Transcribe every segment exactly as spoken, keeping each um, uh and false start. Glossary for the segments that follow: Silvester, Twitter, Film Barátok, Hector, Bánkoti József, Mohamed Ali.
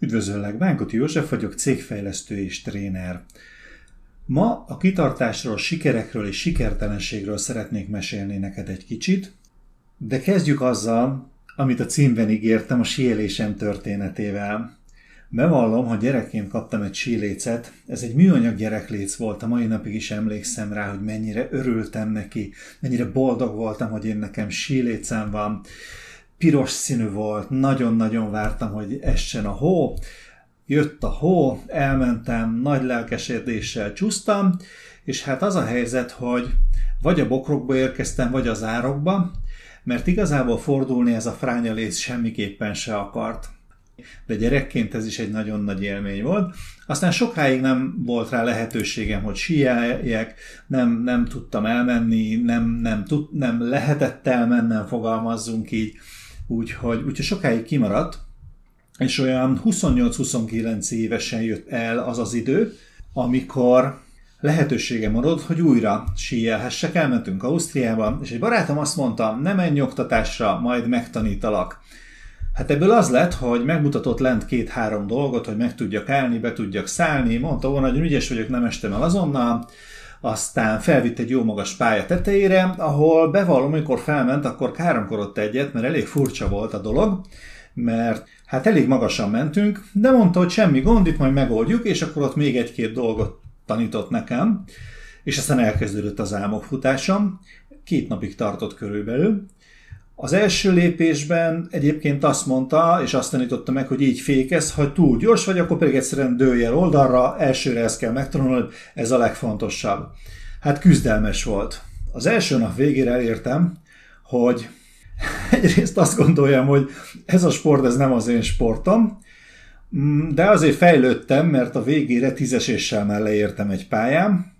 Üdvözöllek, Bánkoti József vagyok, cégfejlesztő és tréner. Ma a kitartásról, sikerekről és sikertelenségről szeretnék mesélni neked egy kicsit, de kezdjük azzal, amit a címben ígértem, a síelésem történetével. Bevallom, hogy gyerekként kaptam egy sílécet, ez egy műanyag gyerekléc volt, a mai napig is emlékszem rá, hogy mennyire örültem neki, mennyire boldog voltam, hogy én nekem sílécem van. Piros színű volt, nagyon-nagyon vártam, hogy essen a hó, jött a hó, elmentem, nagy lelkesedéssel csúsztam, és hát az a helyzet, hogy vagy a bokrokba érkeztem, vagy az árokba, mert igazából fordulni ez a frányaléc semmiképpen se akart. De gyerekként ez is egy nagyon nagy élmény volt. Aztán sokáig nem volt rá lehetőségem, hogy síeljek, nem, nem tudtam elmenni, nem, nem, tud, nem lehetett elmennem, fogalmazzunk így. Úgyhogy, úgyhogy sokáig kimaradt, és olyan huszonnyolc-huszonkilenc évesen jött el az az idő, amikor lehetőségem adott, hogy újra síelhessek. Elmentünk Ausztriába, és egy barátom azt mondta, ne menj oktatásra, majd megtanítalak. Hát ebből az lett, hogy megmutatott lent két-három dolgot, hogy meg tudjak állni, be tudjak szállni, mondta volna, hogy ügyes vagyok, nem estem el azonnal, aztán felvitt egy jó magas pálya tetejére, ahol bevallom, amikor felment, akkor káromkodott egyet, mert elég furcsa volt a dolog, mert hát elég magasan mentünk, de mondta, hogy semmi gond, itt majd megoldjuk, és akkor ott még egy-két dolgot tanított nekem, és aztán elkezdődött az álmokfutásom, két napig tartott körülbelül. Az első lépésben egyébként azt mondta, és azt tanította meg, hogy így fékez, ha túl gyors vagy, akkor pedig egyszerűen dőlj el oldalra, elsőre ezt kell megtanulnod, ez a legfontosabb. Hát küzdelmes volt. Az első nap végére elértem, hogy egyrészt azt gondoljam, hogy ez a sport, ez nem az én sportom, de azért fejlődtem, mert a végére tízeséssel már leértem egy pályán.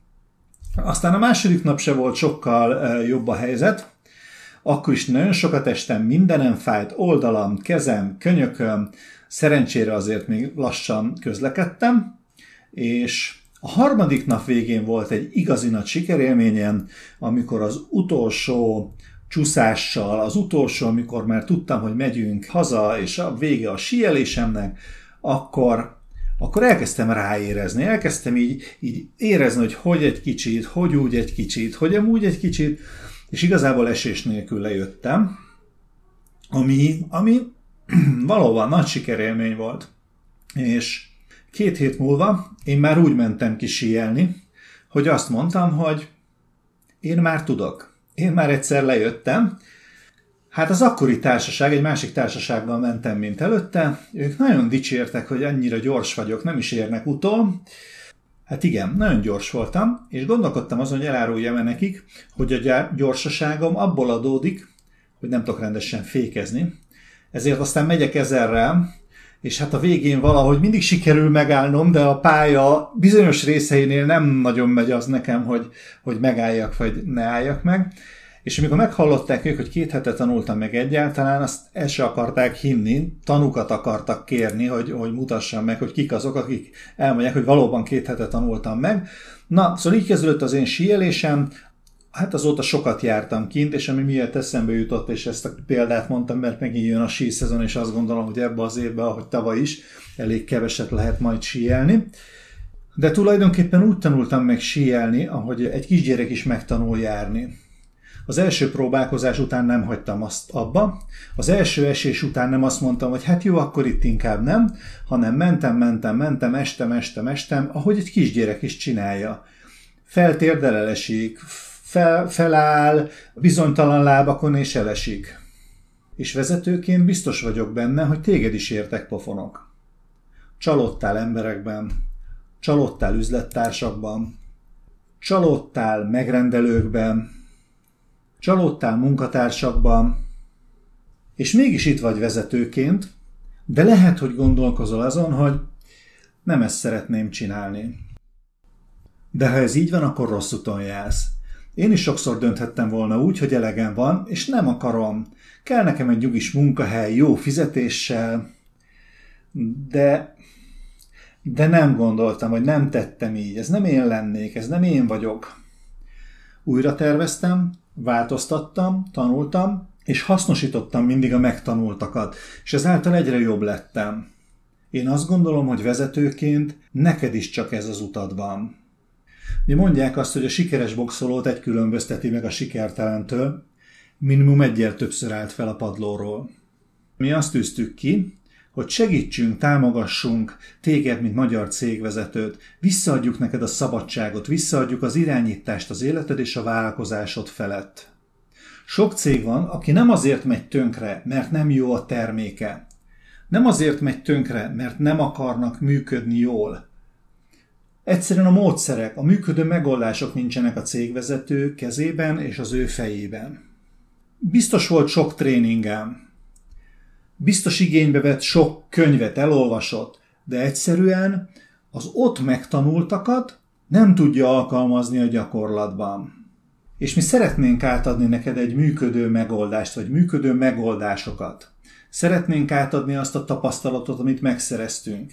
Aztán a második nap se volt sokkal jobb a helyzet, akkor is nagyon sokat estem, mindenem fájt, oldalam, kezem, könyököm, szerencsére azért még lassan közlekedtem, és a harmadik nap végén volt egy igazi nagy sikerélményen, amikor az utolsó csúszással, az utolsó, amikor már tudtam, hogy megyünk haza, és a vége a síelésemnek, akkor... akkor elkezdtem ráérezni, elkezdtem így, így érezni, hogy hogy egy kicsit, hogy úgy egy kicsit, hogy amúgy egy kicsit, és igazából esés nélkül lejöttem, ami, ami valóban nagy sikerélmény volt. És két hét múlva én már úgy mentem ki síelni, hogy azt mondtam, hogy én már tudok, én már egyszer lejöttem. Hát az akkori társaság, egy másik társaságban mentem, mint előtte, ők nagyon dicsértek, hogy annyira gyors vagyok, nem is érnek utol. Hát igen, nagyon gyors voltam, és gondolkodtam azon, hogy eláruljam-e nekik, hogy a gyorsaságom abból adódik, hogy nem tudok rendesen fékezni. Ezért aztán megyek ezerrel, és hát a végén valahogy mindig sikerül megállnom, de a pálya bizonyos részeinél nem nagyon megy az nekem, hogy, hogy megálljak, vagy ne álljak meg. És amikor meghallották ők, hogy két hete tanultam meg egyáltalán, azt el se akarták hinni, tanukat akartak kérni, hogy, hogy mutassam meg, hogy kik azok, akik elmondják, hogy valóban két hete tanultam meg. Na, szóval így kezdődött az én síelésem, hát azóta sokat jártam kint, és ami miért eszembe jutott, és ezt a példát mondtam, mert megint jön a síszezon, és azt gondolom, hogy ebbe az évben, ahogy tavaly is, elég keveset lehet majd síelni. De tulajdonképpen úgy tanultam meg síelni, ahogy egy kisgyerek is megtanul járni. Az első próbálkozás után nem hagytam azt abba, az első esés után nem azt mondtam, hogy hát jó, akkor itt inkább nem, hanem mentem, mentem, mentem, estem, estem, estem, ahogy egy kisgyerek is csinálja. Feltérdel elesik, fel, feláll, bizonytalan lábakon és elesik. És vezetőként biztos vagyok benne, hogy téged is értek pofonok. Csalódtál emberekben, csalódtál üzlettársakban, csalódtál megrendelőkben, csalódtál munkatársakban, és mégis itt vagy vezetőként, de lehet, hogy gondolkozol azon, hogy nem ezt szeretném csinálni. De ha ez így van, akkor rossz úton jársz. Én is sokszor dönthettem volna úgy, hogy elegem van, és nem akarom. Kell nekem egy nyugis munkahely, jó fizetéssel, de, de nem gondoltam, vagy nem tettem így. Ez nem én lennék, ez nem én vagyok. Újra terveztem, változtattam, tanultam, és hasznosítottam mindig a megtanultakat, és ezáltal egyre jobb lettem. Én azt gondolom, hogy vezetőként neked is csak ez az utad van. Ugye mondják azt, hogy a sikeres boxolót egy különbözteti meg a sikertelentől, minimum egyel többször állt fel a padlóról. Mi azt tűztük ki, hogy segítsünk, támogassunk téged, mint magyar cégvezetőt, visszaadjuk neked a szabadságot, visszaadjuk az irányítást az életed és a vállalkozásod felett. Sok cég van, aki nem azért megy tönkre, mert nem jó a terméke. Nem azért megy tönkre, mert nem akarnak működni jól. Egyszerűen a módszerek, a működő megoldások nincsenek a cégvezető kezében és az ő fejében. Biztos volt sok tréningem. Biztos igénybe vett sok könyvet, elolvasott, de egyszerűen az ott megtanultakat nem tudja alkalmazni a gyakorlatban. És mi szeretnénk átadni neked egy működő megoldást, vagy működő megoldásokat. Szeretnénk átadni azt a tapasztalatot, amit megszereztünk.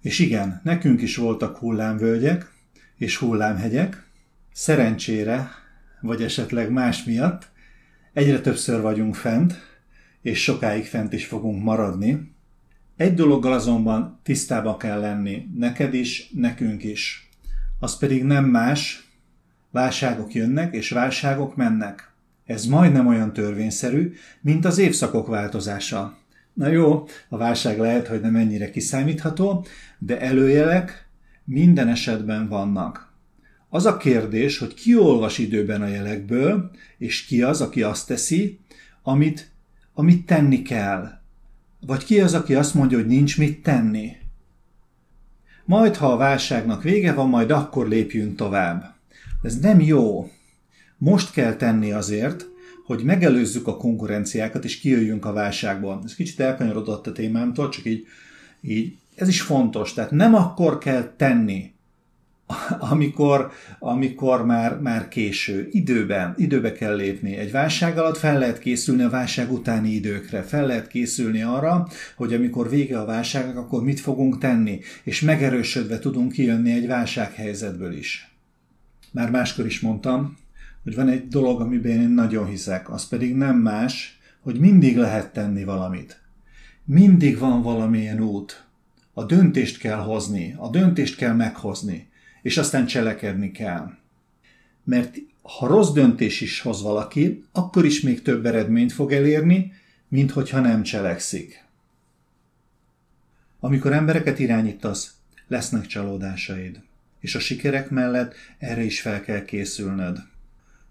És igen, nekünk is voltak hullámvölgyek és hullámhegyek. Szerencsére, vagy esetleg más miatt egyre többször vagyunk fent, és sokáig fent is fogunk maradni. Egy dologgal azonban tisztában kell lenni, neked is, nekünk is. Az pedig nem más, válságok jönnek és válságok mennek. Ez majdnem olyan törvényszerű, mint az évszakok változása. Na jó, a válság lehet, hogy nem ennyire kiszámítható, de előjelek minden esetben vannak. Az a kérdés, hogy ki olvas időben a jelekből, és ki az, aki azt teszi, amit amit tenni kell. Vagy ki az, aki azt mondja, hogy nincs mit tenni. Majd, ha a válságnak vége van, majd akkor lépjünk tovább. Ez nem jó. Most kell tenni azért, hogy megelőzzük a konkurenciákat, és kijöjjünk a válságból. Ez kicsit elkanyarodott a témámtól, csak így, így. Ez is fontos. Tehát nem akkor kell tenni, amikor, amikor már, már késő. Időben, időbe kell lépni. Egy válság alatt fel lehet készülni a válság utáni időkre. Fel lehet készülni arra, hogy amikor vége a válságnak, akkor mit fogunk tenni, és megerősödve tudunk kijönni egy válsághelyzetből is. Már máskor is mondtam, hogy van egy dolog, amiben én nagyon hiszek, az pedig nem más, hogy mindig lehet tenni valamit. Mindig van valamilyen út. A döntést kell hozni, a döntést kell meghozni, és aztán cselekedni kell. Mert ha rossz döntés is hoz valaki, akkor is még több eredményt fog elérni, mint hogyha nem cselekszik. Amikor embereket irányítasz, lesznek csalódásaid, és a sikerek mellett erre is fel kell készülnöd.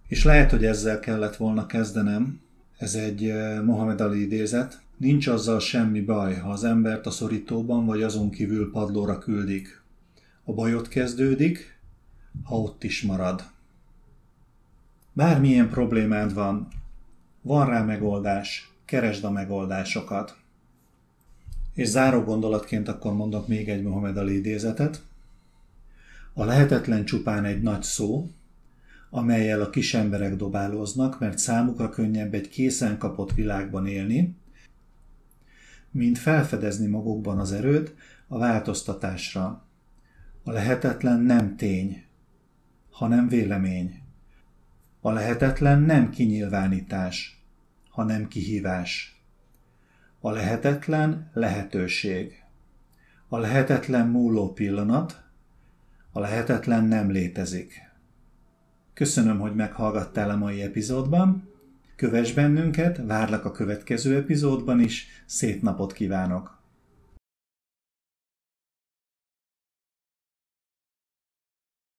És lehet, hogy ezzel kellett volna kezdenem, ez egy Mohamed Ali idézet, nincs azzal semmi baj, ha az embert a szorítóban vagy azon kívül padlóra küldik. A baj ott kezdődik, ha ott is marad. Bármilyen problémád van, van rá megoldás, keresd a megoldásokat. És záró gondolatként akkor mondok még egy Mohamed Ali idézetet. A lehetetlen csupán egy nagy szó, amellyel a kis emberek dobálóznak, mert számukra könnyebb egy készen kapott világban élni, mint felfedezni magukban az erőt a változtatásra. A lehetetlen nem tény, hanem vélemény. A lehetetlen nem kinyilvánítás, hanem kihívás. A lehetetlen lehetőség. A lehetetlen múló pillanat. A lehetetlen nem létezik. Köszönöm, hogy meghallgattál a mai epizódban. Kövess bennünket, várlak a következő epizódban is. Szép napot kívánok!